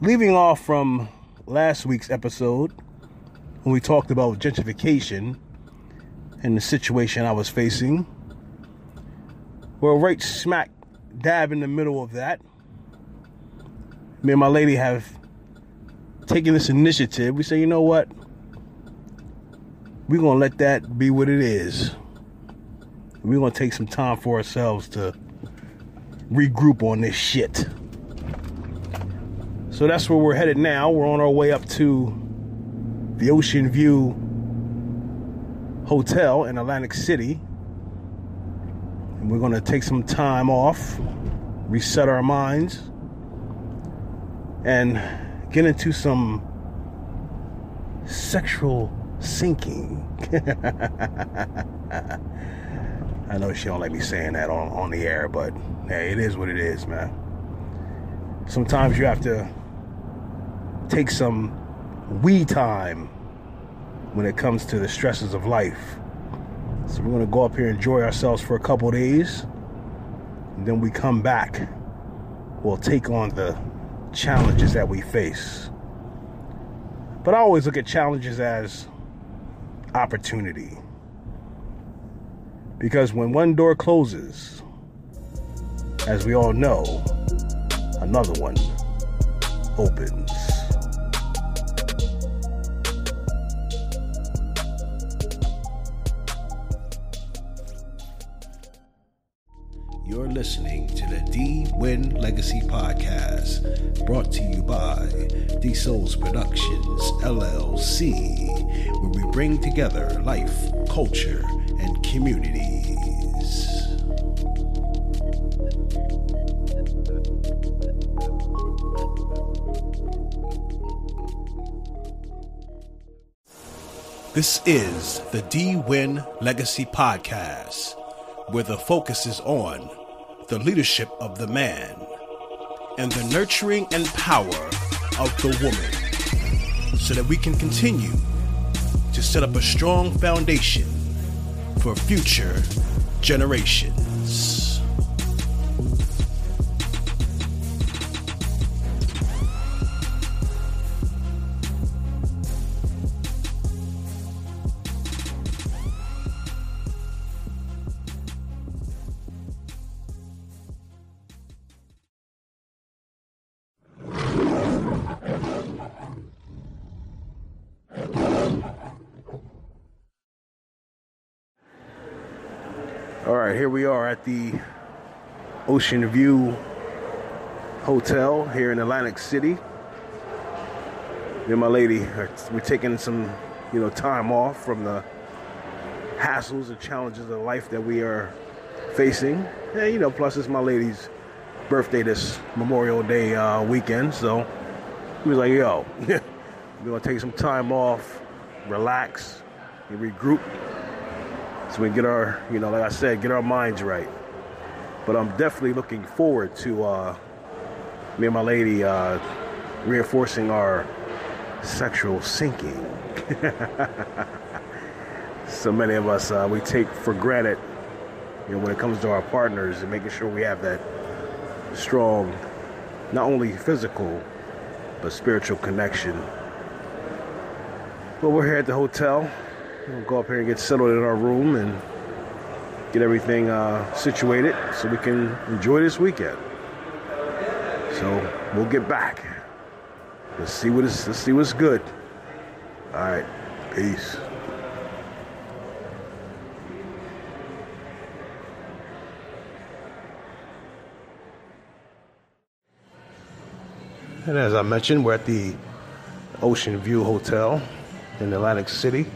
leaving off from last week's episode, when we talked about gentrification and the situation I was facing, we're right smack dab in the middle of that. Me and my lady have taken this initiative. We say, you know what? We're going to let that be what it is. We're going to take some time for ourselves to regroup on this shit. So that's where we're headed now. We're on our way up to the Ocean View Hotel in Atlantic City. And we're going to take some time off, reset our minds, and get into some sexual sinking. I know she don't like me saying that on the air, but hey, it is what it is, man. Sometimes you have to take some we time when it comes to the stresses of life. So we're going to go up here and enjoy ourselves for a couple of days. And then we come back. We'll take on the challenges that we face. But I always look at challenges as opportunity. Because when one door closes, as we all know, another one opens. You're listening to the D-Wynn Legacy Podcast, brought to you by D-Souls Productions LLC, where we bring together life, culture, and communities. This is the D-Wynn Legacy Podcast, where the focus is on the leadership of the man and the nurturing and power of the woman, so that we can continue to set up a strong foundation for future generations. Here we are at the Ocean View Hotel here in Atlantic City. Me and my lady, we're taking some, time off from the hassles and challenges of life that we are facing. And, plus it's my lady's birthday this Memorial Day weekend. So we was like, yo, we're going to take some time off, relax, and regroup. So we can get our, like I said, get our minds right. But I'm definitely looking forward to me and my lady reinforcing our sexual sinking. So many of us, we take for granted, when it comes to our partners and making sure we have that strong, not only physical, but spiritual connection. But we're here at the hotel. We'll go up here and get settled in our room and get everything situated so we can enjoy this weekend. So we'll get back. Let's see what's good. All right, peace. And as I mentioned, we're at the Ocean View Hotel in Atlantic City.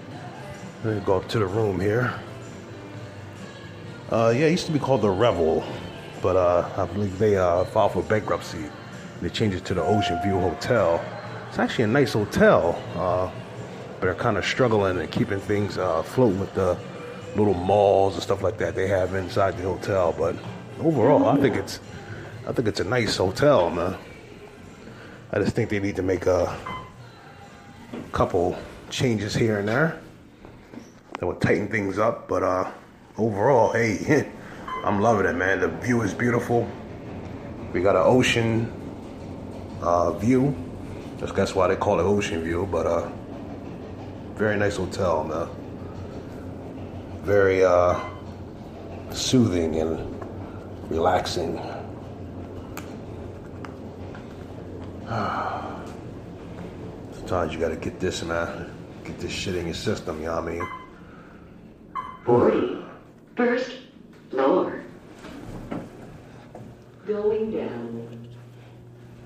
Let me go up to the room here. It used to be called the Revel, but I believe they filed for bankruptcy. They changed it to the Ocean View Hotel. It's actually a nice hotel, but they're kind of struggling and keeping things afloat with the little malls and stuff like that they have inside the hotel. But overall, I think it's a nice hotel, man. I just think they need to make a couple changes here and there that would tighten things up, but overall, hey, I'm loving it, man. The view is beautiful. We got an ocean view That's why they call it Ocean View, but very nice hotel, man. Very soothing and relaxing. Sometimes you gotta get this, man. Get this shit in your system, you know what I mean? Boy. First floor. Going down.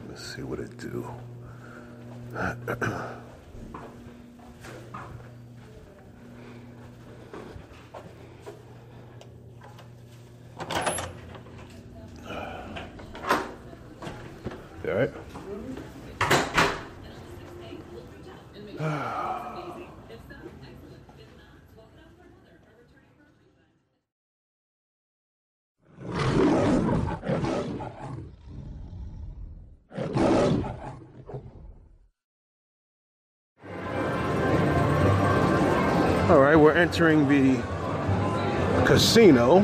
Let's see what it do. You alright? All right, we're entering the casino.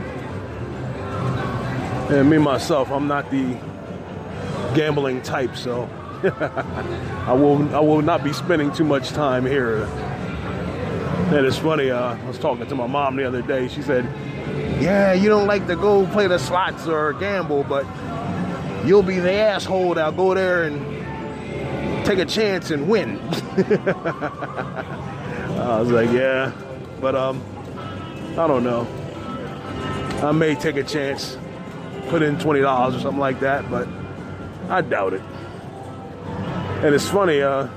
And me, myself, I'm not the gambling type, so I will not be spending too much time here. And it's funny, I was talking to my mom the other day. She said, yeah, you don't like to go play the slots or gamble, but you'll be the asshole that'll go there and take a chance and win. I was like, yeah, but I don't know. I may take a chance, put in $20 or something like that, but I doubt it. And it's funny, a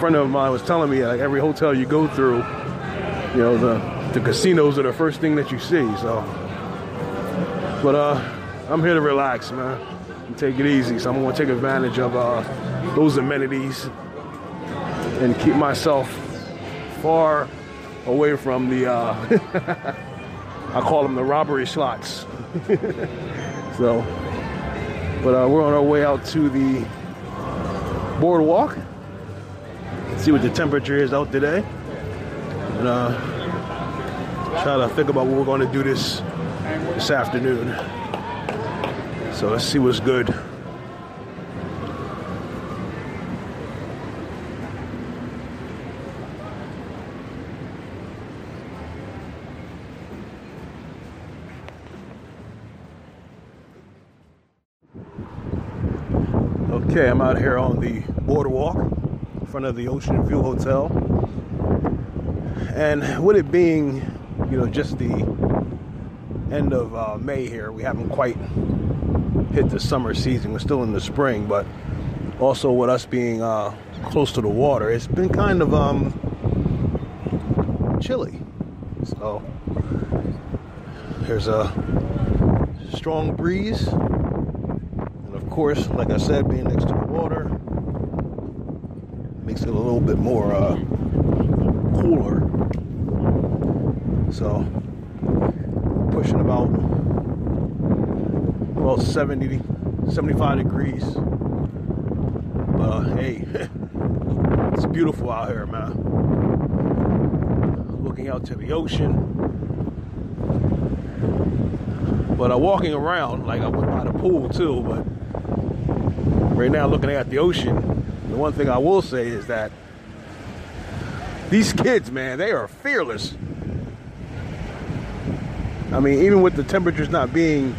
friend of mine was telling me, like, every hotel you go through, you know, the casinos are the first thing that you see, so. But I'm here to relax, man, and take it easy, so I'm gonna take advantage of those amenities and keep myself far away from the, I call them the robbery slots. So, but we're on our way out to the boardwalk. See what the temperature is out today. And try to think about what we're gonna do this afternoon. So let's see what's good. Okay, I'm out here on the boardwalk in front of the Ocean View Hotel. And with it being, you know, just the end of May here, we haven't quite hit the summer season. We're still in the spring, but also with us being close to the water, it's been kind of chilly. So there's a strong breeze. Of course, like I said, being next to the water makes it a little bit more cooler. So pushing about, well, 70 75 degrees, but hey, it's beautiful out here, man. Looking out to the ocean, but walking around, like, I went by the pool too, but right now, looking at the ocean, the one thing I will say is that these kids, man, they are fearless. I mean, even with the temperatures not being,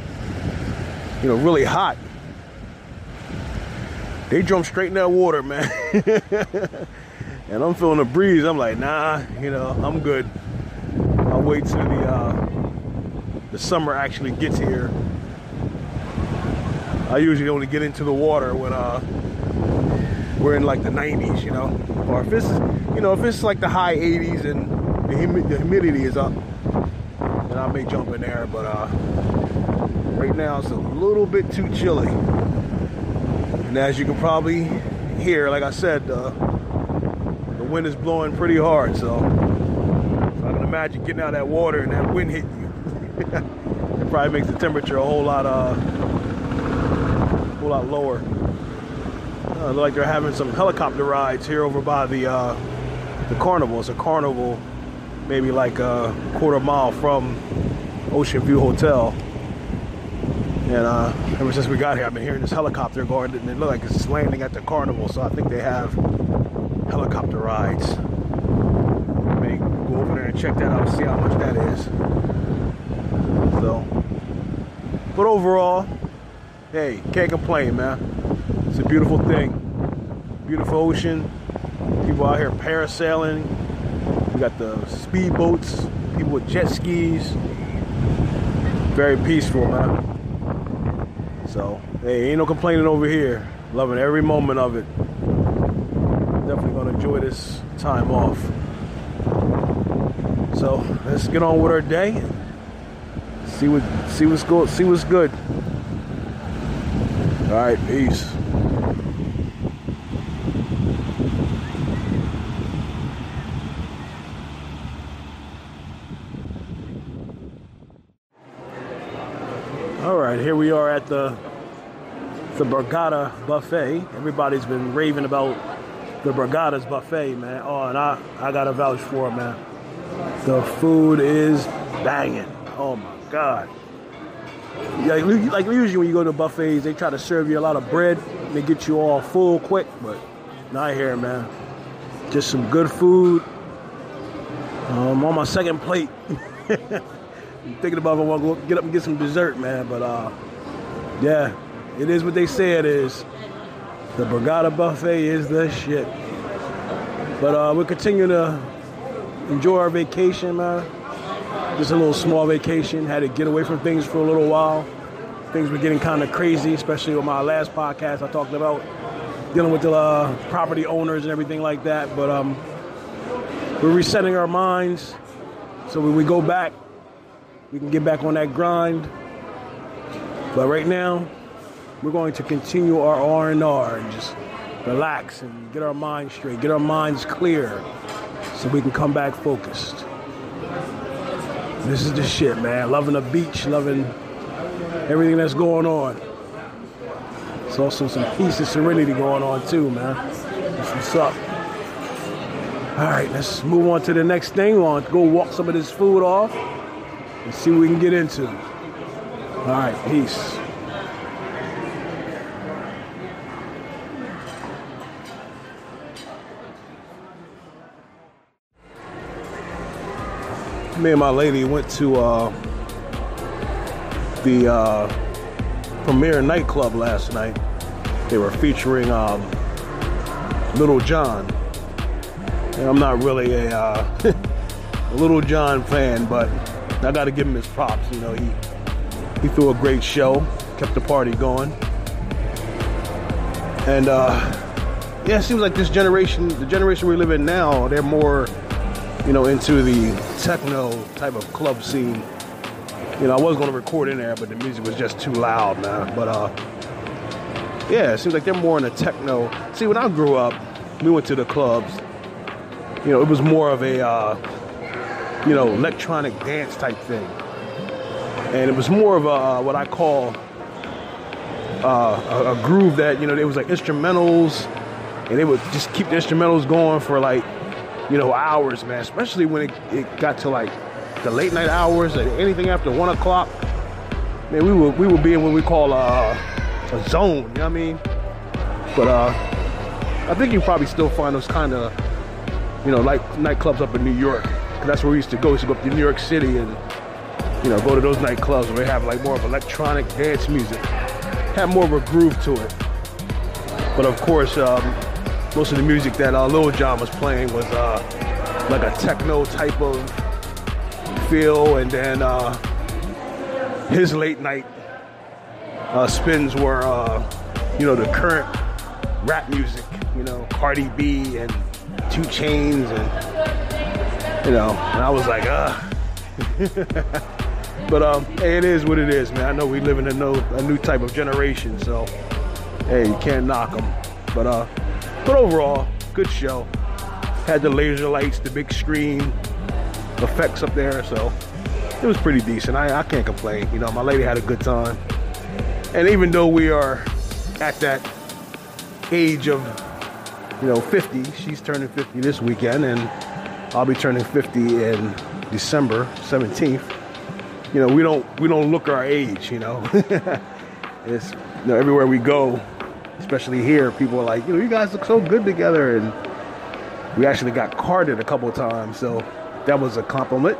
you know, really hot, they jump straight in that water, man. And I'm feeling the breeze. I'm like, nah, you know, I'm good. I'll wait till the summer actually gets here. I usually only get into the water when we're in like the 90s, you know, or if it's, you know, if it's like the high 80s and the humidity is up, then I may jump in there. But right now it's a little bit too chilly, and as you can probably hear, like I said, the wind is blowing pretty hard, so I can imagine getting out of that water and that wind hitting you. It probably makes the temperature a whole lot lower. Like, they're having some helicopter rides here over by the carnival. It's a carnival, maybe like a quarter mile from Ocean View Hotel. And ever since we got here, I've been hearing this helicopter going, and it looked like it's landing at the carnival, so I think they have helicopter rides. I may go over there and check that out, see how much that is. So, but overall, hey, can't complain, man. It's a beautiful thing. Beautiful ocean. People out here parasailing. We got the speedboats, people with jet skis. Very peaceful, man. So, hey, ain't no complaining over here. Loving every moment of it. Definitely gonna enjoy this time off. So let's get on with our day. See what's good. All right, peace. All right, here we are at the Borgata buffet. Everybody's been raving about the Borgata's buffet, man. Oh, and I gotta vouch for it, man. The food is banging. Oh my God. Like usually when you go to buffets, they try to serve you a lot of bread and they get you all full quick, but not here, man. Just some good food. On my second plate. I'm thinking about if I want to go get up and get some dessert, man. But, yeah, it is what they say it is. The Borgata buffet is the shit. But we'll continue to enjoy our vacation, man. Just a little small vacation. Had to get away from things for a little while. Things were getting kind of crazy, especially with my last podcast. I talked about dealing with the property owners and everything like that. But we're resetting our minds. So when we go back, we can get back on that grind. But right now, we're going to continue our R&R and just relax and get our minds straight, get our minds clear so we can come back focused. This is the shit, man. Loving the beach, loving everything that's going on. There's also some peace and serenity going on too, man. That's what's up. All right, let's move on to the next thing. We want to go walk some of this food off and see what we can get into. All right, peace. Me and my lady went to the Premier nightclub last night. They were featuring Lil Jon. And I'm not really a Lil Jon fan, but I gotta give him his props, you know, he threw a great show, kept the party going. And yeah, it seems like this generation, the generation we live in now, they're more, you know, into the techno type of club scene. You know, I was gonna record in there, but the music was just too loud, man. But yeah, it seems like they're more in the techno. See, when I grew up, we went to the clubs, you know, it was more of a you know, electronic dance type thing. And it was more of a, what I call a groove that, you know, there was like instrumentals and they would just keep the instrumentals going for like, you know, hours, man. Especially when it got to like the late night hours, like anything after 1 o'clock, man, we would be in what we call a zone, you know what I mean? But I think you probably still find those kind of, you know, like nightclubs up in New York. That's where we used to go. We used to go up to New York City and, you know, go to those nightclubs where they have like more of electronic dance music. Had more of a groove to it. But of course, most of the music that Lil Jon was playing was like a techno type of feel. And then his late night spins were, you know, the current rap music, you know, Cardi B and 2 Chainz and, you know, and I was like, But hey, it is what it is, man. I know we live in a new type of generation, so hey, you can't knock them. But overall, good show. Had the laser lights, the big screen effects up there, so it was pretty decent. I can't complain. You know, my lady had a good time. And even though we are at that age of, you know, 50, she's turning 50 this weekend, and I'll be turning 50 in December 17th. You know, we don't look our age, you know. It's, you know, everywhere we go, especially here, people are like, you know, you guys look so good together. And we actually got carded a couple of times, so that was a compliment.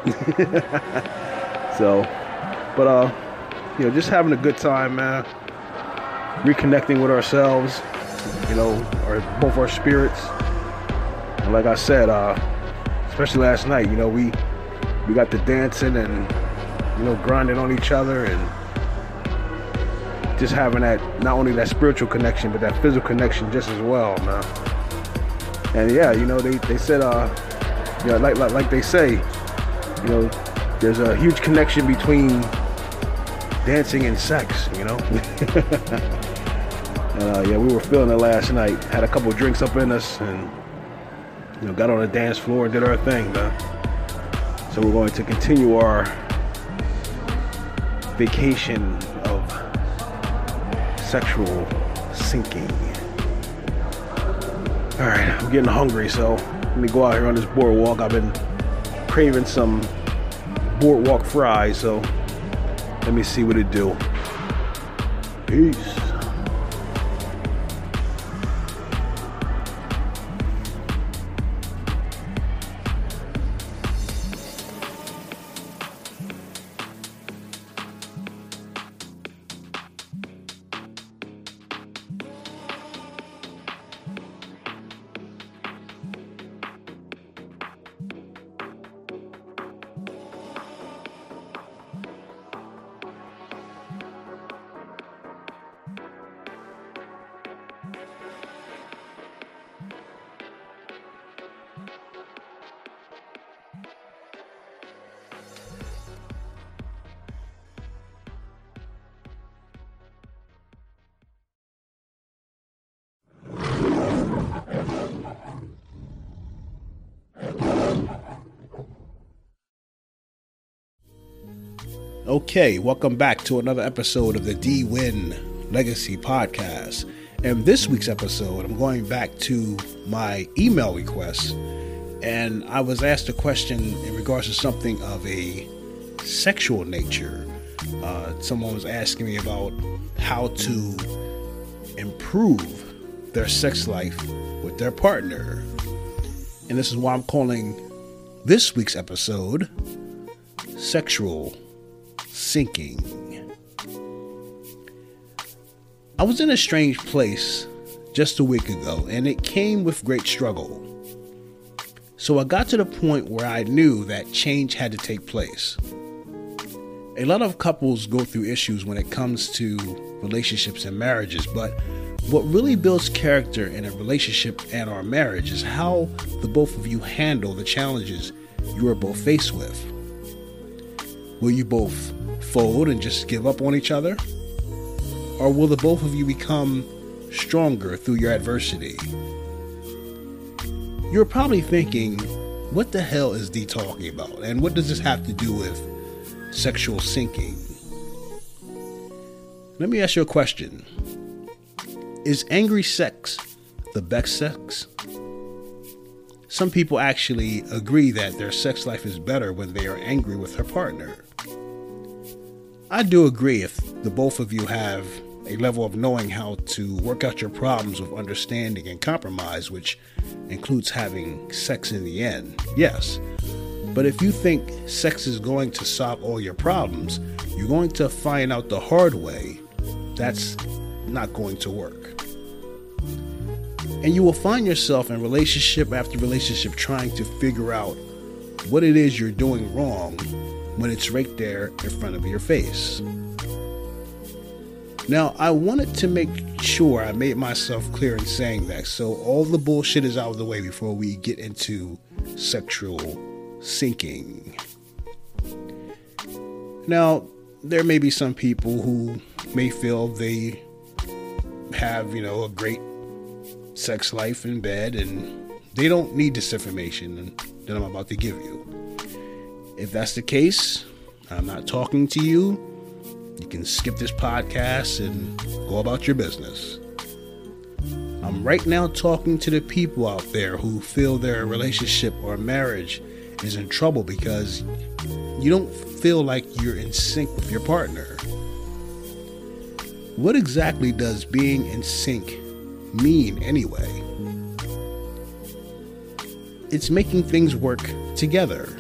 So, but you know, just having a good time, man. Reconnecting with ourselves, you know, both our spirits. And like I said, especially last night, you know, we got to dancing and, you know, grinding on each other and just having that, not only that spiritual connection, but that physical connection just as well, man. And yeah, you know, they said, you know, like they say, you know, there's a huge connection between dancing and sex, you know. Yeah, we were feeling it last night. Had a couple drinks up in us, and you know, got on the dance floor and did our thing, man. So we're going to continue our vacation of sexual sinking. All right, I'm getting hungry, so let me go out here on this boardwalk. I've been craving some boardwalk fries, so let me see what it do. Peace. Okay, welcome back to another episode of the D-Wynn Legacy Podcast. And this week's episode, I'm going back to my email request. And I was asked a question in regards to something of a sexual nature. Someone was asking me about how to improve their sex life with their partner. And this is why I'm calling this week's episode Sexual Sinking. I was in a strange place just a week ago, and it came with great struggle. So I got to the point where I knew that change had to take place. A lot of couples go through issues when it comes to relationships and marriages, but what really builds character in a relationship and our marriage is how the both of you handle the challenges you are both faced with. Will you both fold and just give up on each other? Or will the both of you become stronger through your adversity? You're probably thinking, what the hell is D talking about? And what does this have to do with sexual sinking? Let me ask you a question. Is angry sex the best sex? Some people actually agree that their sex life is better when they are angry with their partner. I do agree if the both of you have a level of knowing how to work out your problems with understanding and compromise, which includes having sex in the end, yes. But if you think sex is going to solve all your problems, you're going to find out the hard way. That's not going to work. And you will find yourself in relationship after relationship trying to figure out what it is you're doing wrong when it's right there in front of your face. Now, I wanted to make sure I made myself clear in saying that, so all the bullshit is out of the way before we get into sexual sinking. Now, there may be some people who may feel they have, you know, a great sex life in bed and they don't need this information that I'm about to give you. If that's the case, I'm not talking to you. You can skip this podcast and go about your business. I'm right now talking to the people out there who feel their relationship or marriage is in trouble because you don't feel like you're in sync with your partner. What exactly does being in sync mean anyway? It's making things work together.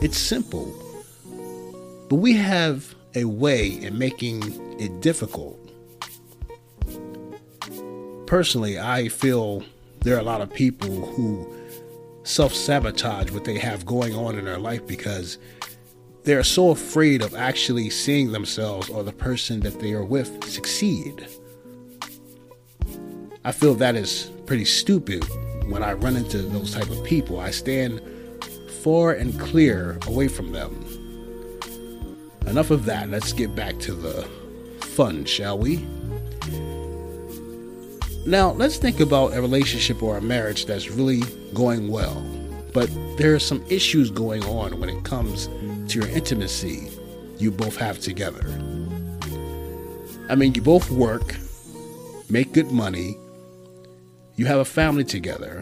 It's simple. But we have a way in making it difficult. Personally, I feel there are a lot of people who self-sabotage what they have going on in their life because they're so afraid of actually seeing themselves or the person that they are with succeed. I feel that is pretty stupid. When I run into those type of people, I stand far and clear away from them. Enough of that. Let's get back to the fun, shall we? Now, let's think about a relationship or a marriage that's really going well, but there are some issues going on when it comes to your intimacy you both have together. I mean, you both work, make good money, you have a family together,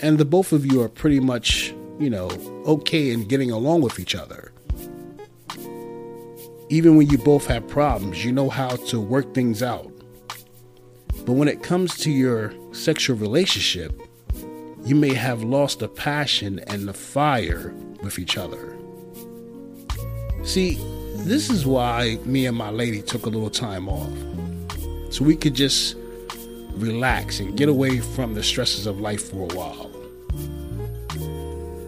and the both of you are pretty much, okay in getting along with each other. Even when you both have problems, you know how to work things out. But when it comes to your sexual relationship, you may have lost the passion and the fire with each other. See, this is why me and my lady took a little time off, so we could just relax and get away from the stresses of life for a while.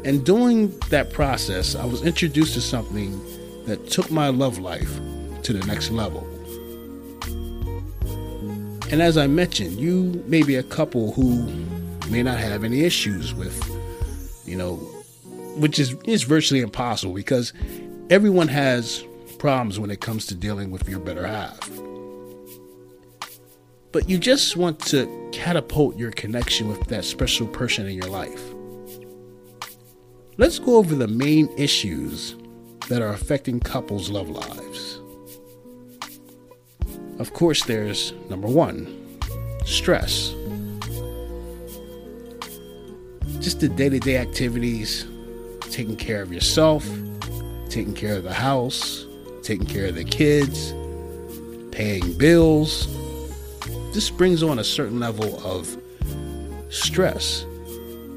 And during that process, I was introduced to something that took my love life to the next level. And as I mentioned, you may be a couple who may not have any issues with, which is virtually impossible because everyone has problems when it comes to dealing with your better half. But you just want to catapult your connection with that special person in your life. Let's go over the main issues that are affecting couples' love lives. Of course, there's number one, stress. Just the day-to-day activities, taking care of yourself, taking care of the house, taking care of the kids, paying bills. This brings on a certain level of stress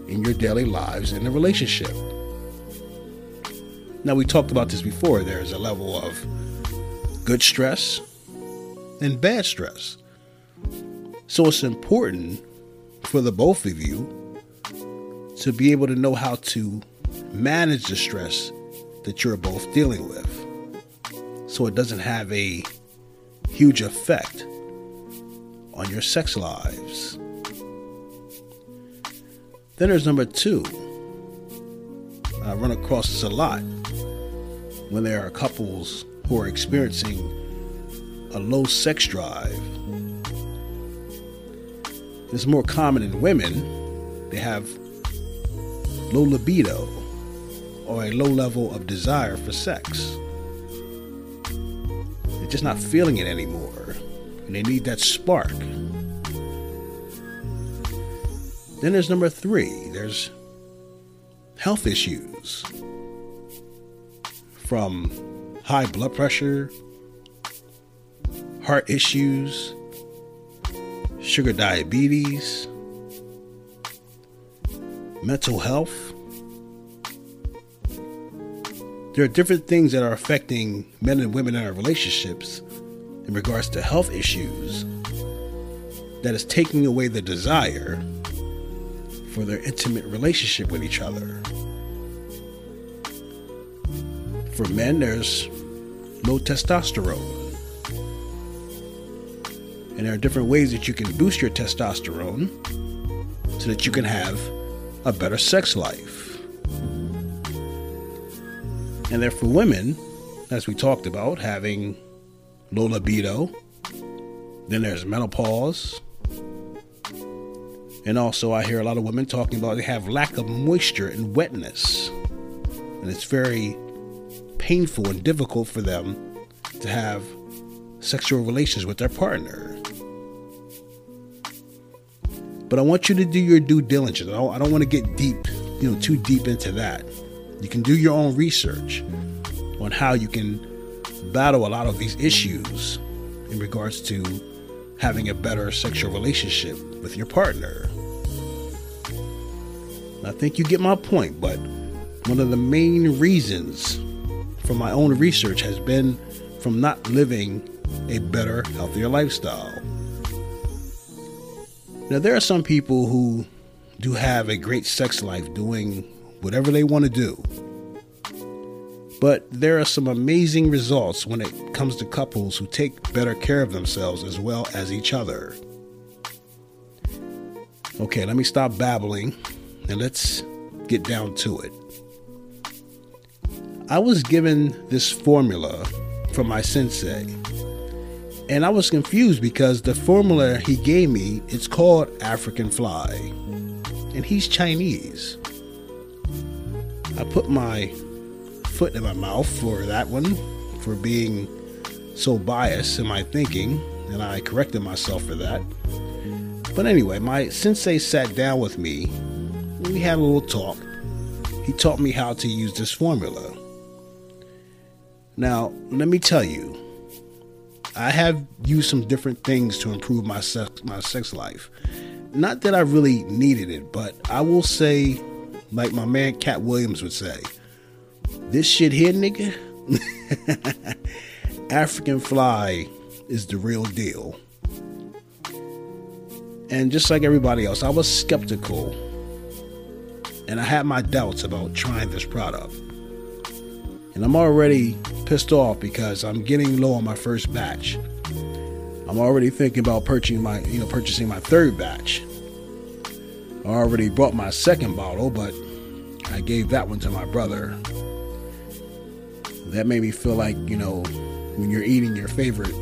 in your daily lives and the relationship. Now, we talked about this before. There's a level of good stress and bad stress. So it's important for the both of you to be able to know how to manage the stress that you're both dealing with, so it doesn't have a huge effect on your sex lives. Then there's number two. I run across this a lot when there are couples who are experiencing a low sex drive. It's more common in women. They have low libido or a low level of desire for sex. They're just not feeling it anymore, and they need that spark. Then there's number three. There's health issues, from high blood pressure, heart issues, sugar diabetes, mental health. There are different things that are affecting men and women in our relationships in regards to health issues that is taking away the desire for their intimate relationship with each other. For men, there's low testosterone. And there are different ways that you can boost your testosterone so that you can have a better sex life. And there for women, as we talked about, having low libido. Then there's menopause. And also, I hear a lot of women talking about they have lack of moisture and wetness. And it's very painful and difficult for them to have sexual relations with their partner. But I want you to do your due diligence. I don't want to get deep, too deep into that. You can do your own research on how you can battle a lot of these issues in regards to having a better sexual relationship with your partner. I think you get my point, but one of the main reasons from my own research has been from not living a better, healthier lifestyle. Now, there are some people who do have a great sex life doing whatever they want to do. But there are some amazing results when it comes to couples who take better care of themselves as well as each other. Okay, let me stop babbling and let's get down to it. I was given this formula from my sensei, and I was confused because the formula he gave me, it's called African Fly, and he's Chinese. I put my foot in my mouth for that one, for being so biased in my thinking, and I corrected myself for that. But anyway, my sensei sat down with me, and we had a little talk. He taught me how to use this formula. Now, let me tell you, I have used some different things to improve my sex life. Not that I really needed it, but I will say, like my man Cat Williams would say, this shit here, nigga, African Fly is the real deal. And just like everybody else, I was skeptical. And I had my doubts about trying this product. And I'm already pissed off because I'm getting low on my first batch. I'm already thinking about purchasing my third batch. I already bought my second bottle, but I gave that one to my brother. That made me feel like, when you're eating your favorite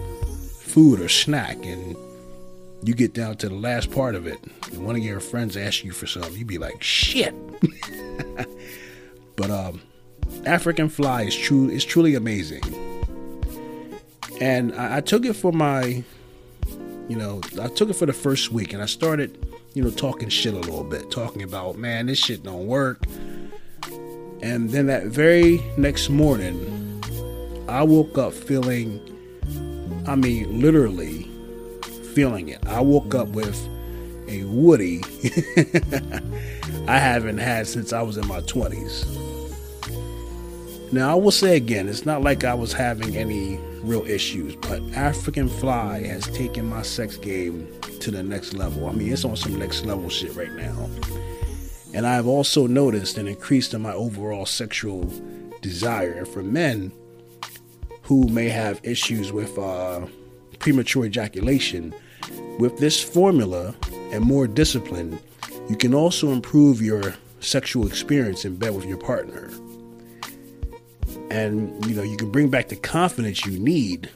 food or snack and you get down to the last part of it and one of your friends asks you for something, you'd be like, shit. But African Fly is truly amazing. And I took it for the first week, and I started, talking shit a little bit, talking about, man, this shit don't work. And then that very next morning, I woke up literally feeling it. I woke up with a Woody I haven't had since I was in my 20s. Now, I will say again, it's not like I was having any real issues, but African Fly has taken my sex game to the next level. It's on some next level shit right now. And I've also noticed an increase in my overall sexual desire. And for men who may have issues with premature ejaculation, with this formula and more discipline, you can also improve your sexual experience in bed with your partner. And, you can bring back the confidence you need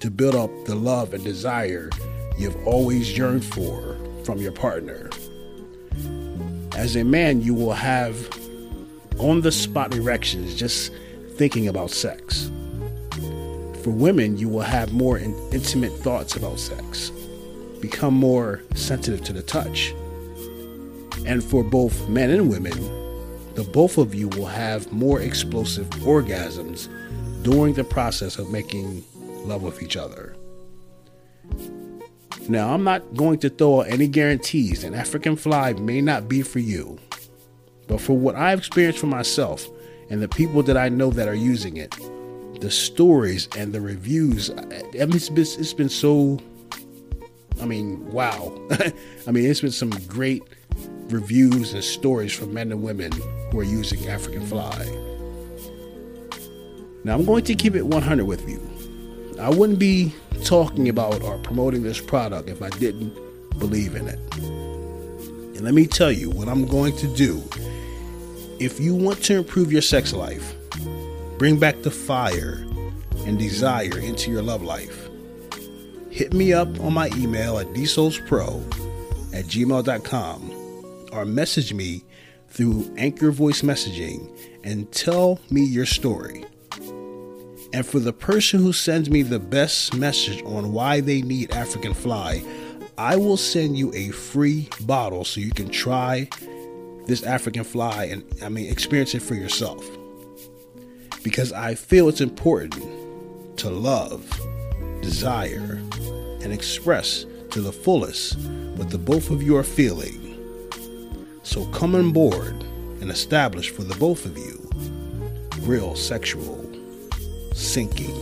to build up the love and desire you've always yearned for from your partner. As a man, you will have on-the-spot erections just thinking about sex. For women, you will have more intimate thoughts about sex, become more sensitive to the touch. And for both men and women, the both of you will have more explosive orgasms during the process of making love with each other. Now, I'm not going to throw out any guarantees, and African Fly may not be for you. But for what I've experienced for myself and the people that I know that are using it, the stories and the reviews, it's been so, wow. It's been some great reviews and stories from men and women who are using African Fly. Now, I'm going to keep it 100 with you. I wouldn't be talking about or promoting this product if I didn't believe in it. And let me tell you what I'm going to do. If you want to improve your sex life, bring back the fire and desire into your love life, hit me up on my email at dsoulspro@gmail.com or message me through Anchor Voice Messaging and tell me your story. And for the person who sends me the best message on why they need African Fly, I will send you a free bottle so you can try this African Fly and experience it for yourself. Because I feel it's important to love, desire, and express to the fullest what the both of you are feeling. So come on board and establish for the both of you real sexual sinking.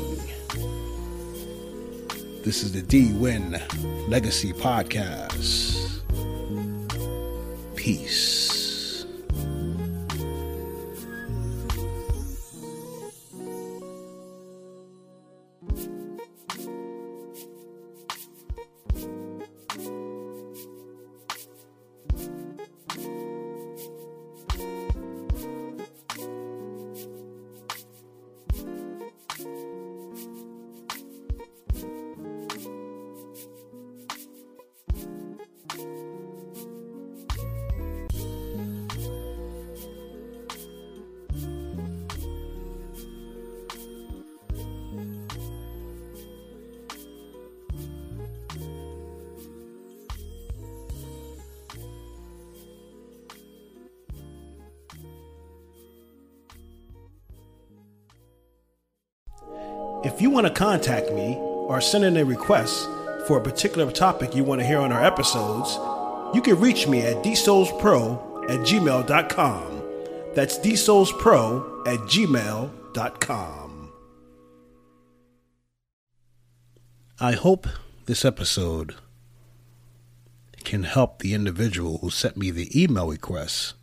This is the D-Wynn Legacy Podcast. Peace. If you want to contact me or send in a request for a particular topic you want to hear on our episodes, you can reach me at dsoulspro@gmail.com. That's dsoulspro@gmail.com. I hope this episode can help the individual who sent me the email request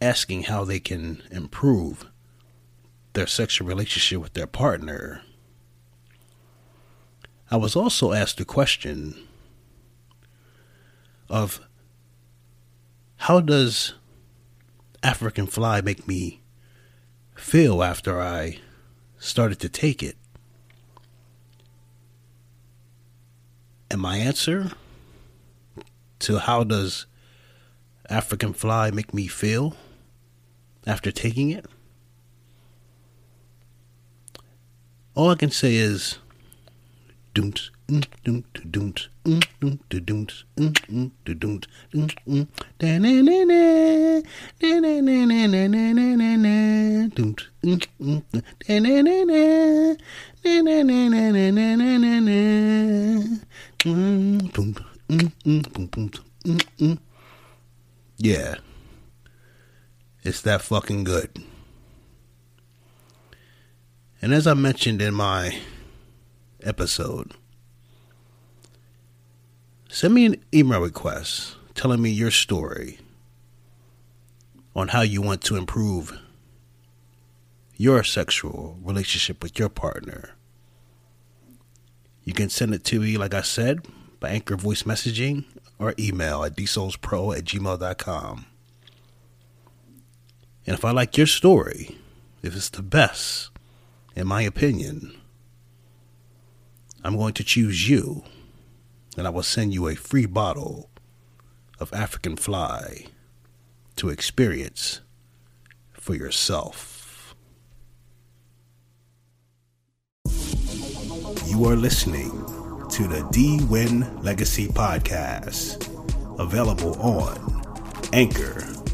asking how they can improve their sexual relationship with their partner. I was also asked the question of how does African Fly make me feel after I started to take it? And my answer to how does African Fly make me feel after taking it? All I can say is doont doont doont doont doont doont doont. Yeah. It's that fucking good. And as I mentioned in my episode, send me an email request telling me your story on how you want to improve your sexual relationship with your partner. You can send it to me, like I said, by Anchor Voice Messaging or email at dsoulspro@gmail.com. And if I like your story, if it's the best, in my opinion, I'm going to choose you, and I will send you a free bottle of African Fly to experience for yourself. You are listening to the D-Wynn Legacy Podcast, available on Anchor.fm,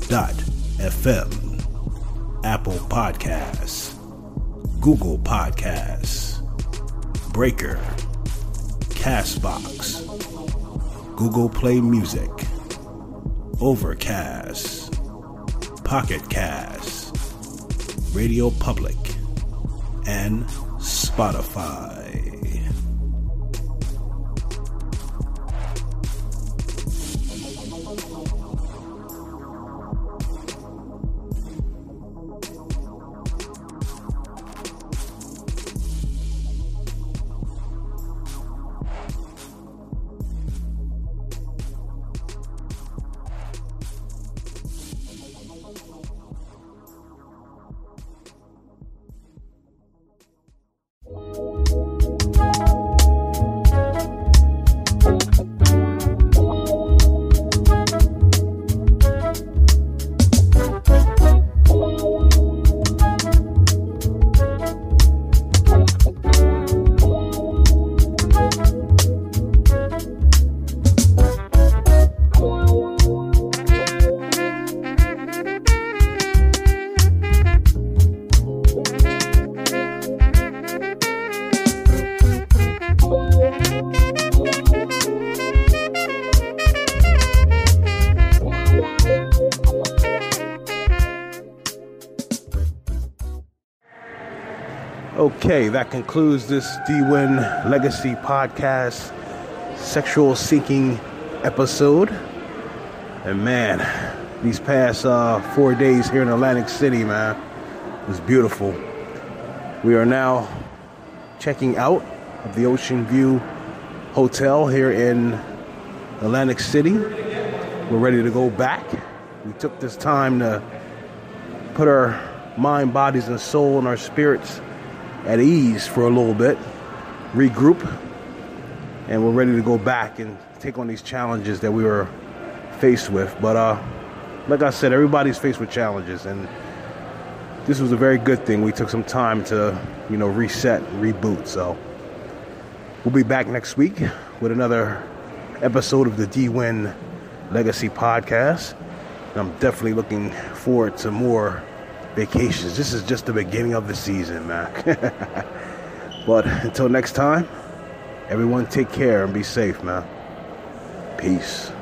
Apple Podcasts, Google Podcasts, Breaker, Castbox, Google Play Music, Overcast, Pocket Cast, Radio Public, and Spotify. Okay, that concludes this D-Wynn Legacy Podcast Sexual Seeking episode. And man, these past 4 days here in Atlantic City, man, was beautiful. We are now checking out of the Ocean View Hotel here in Atlantic City. We're ready to go back. We took this time to put our mind, bodies, and soul and our spirits at ease for a little bit, regroup, and we're ready to go back and take on these challenges that we were faced with. But like I said, everybody's faced with challenges, and this was a very good thing. We took some time to, you know, reset, reboot. So we'll be back next week with another episode of the D-Wynn Legacy Podcast. And I'm definitely looking forward to more vacations. This is just the beginning of the season, man. But until next time, everyone take care and be safe, man. Peace.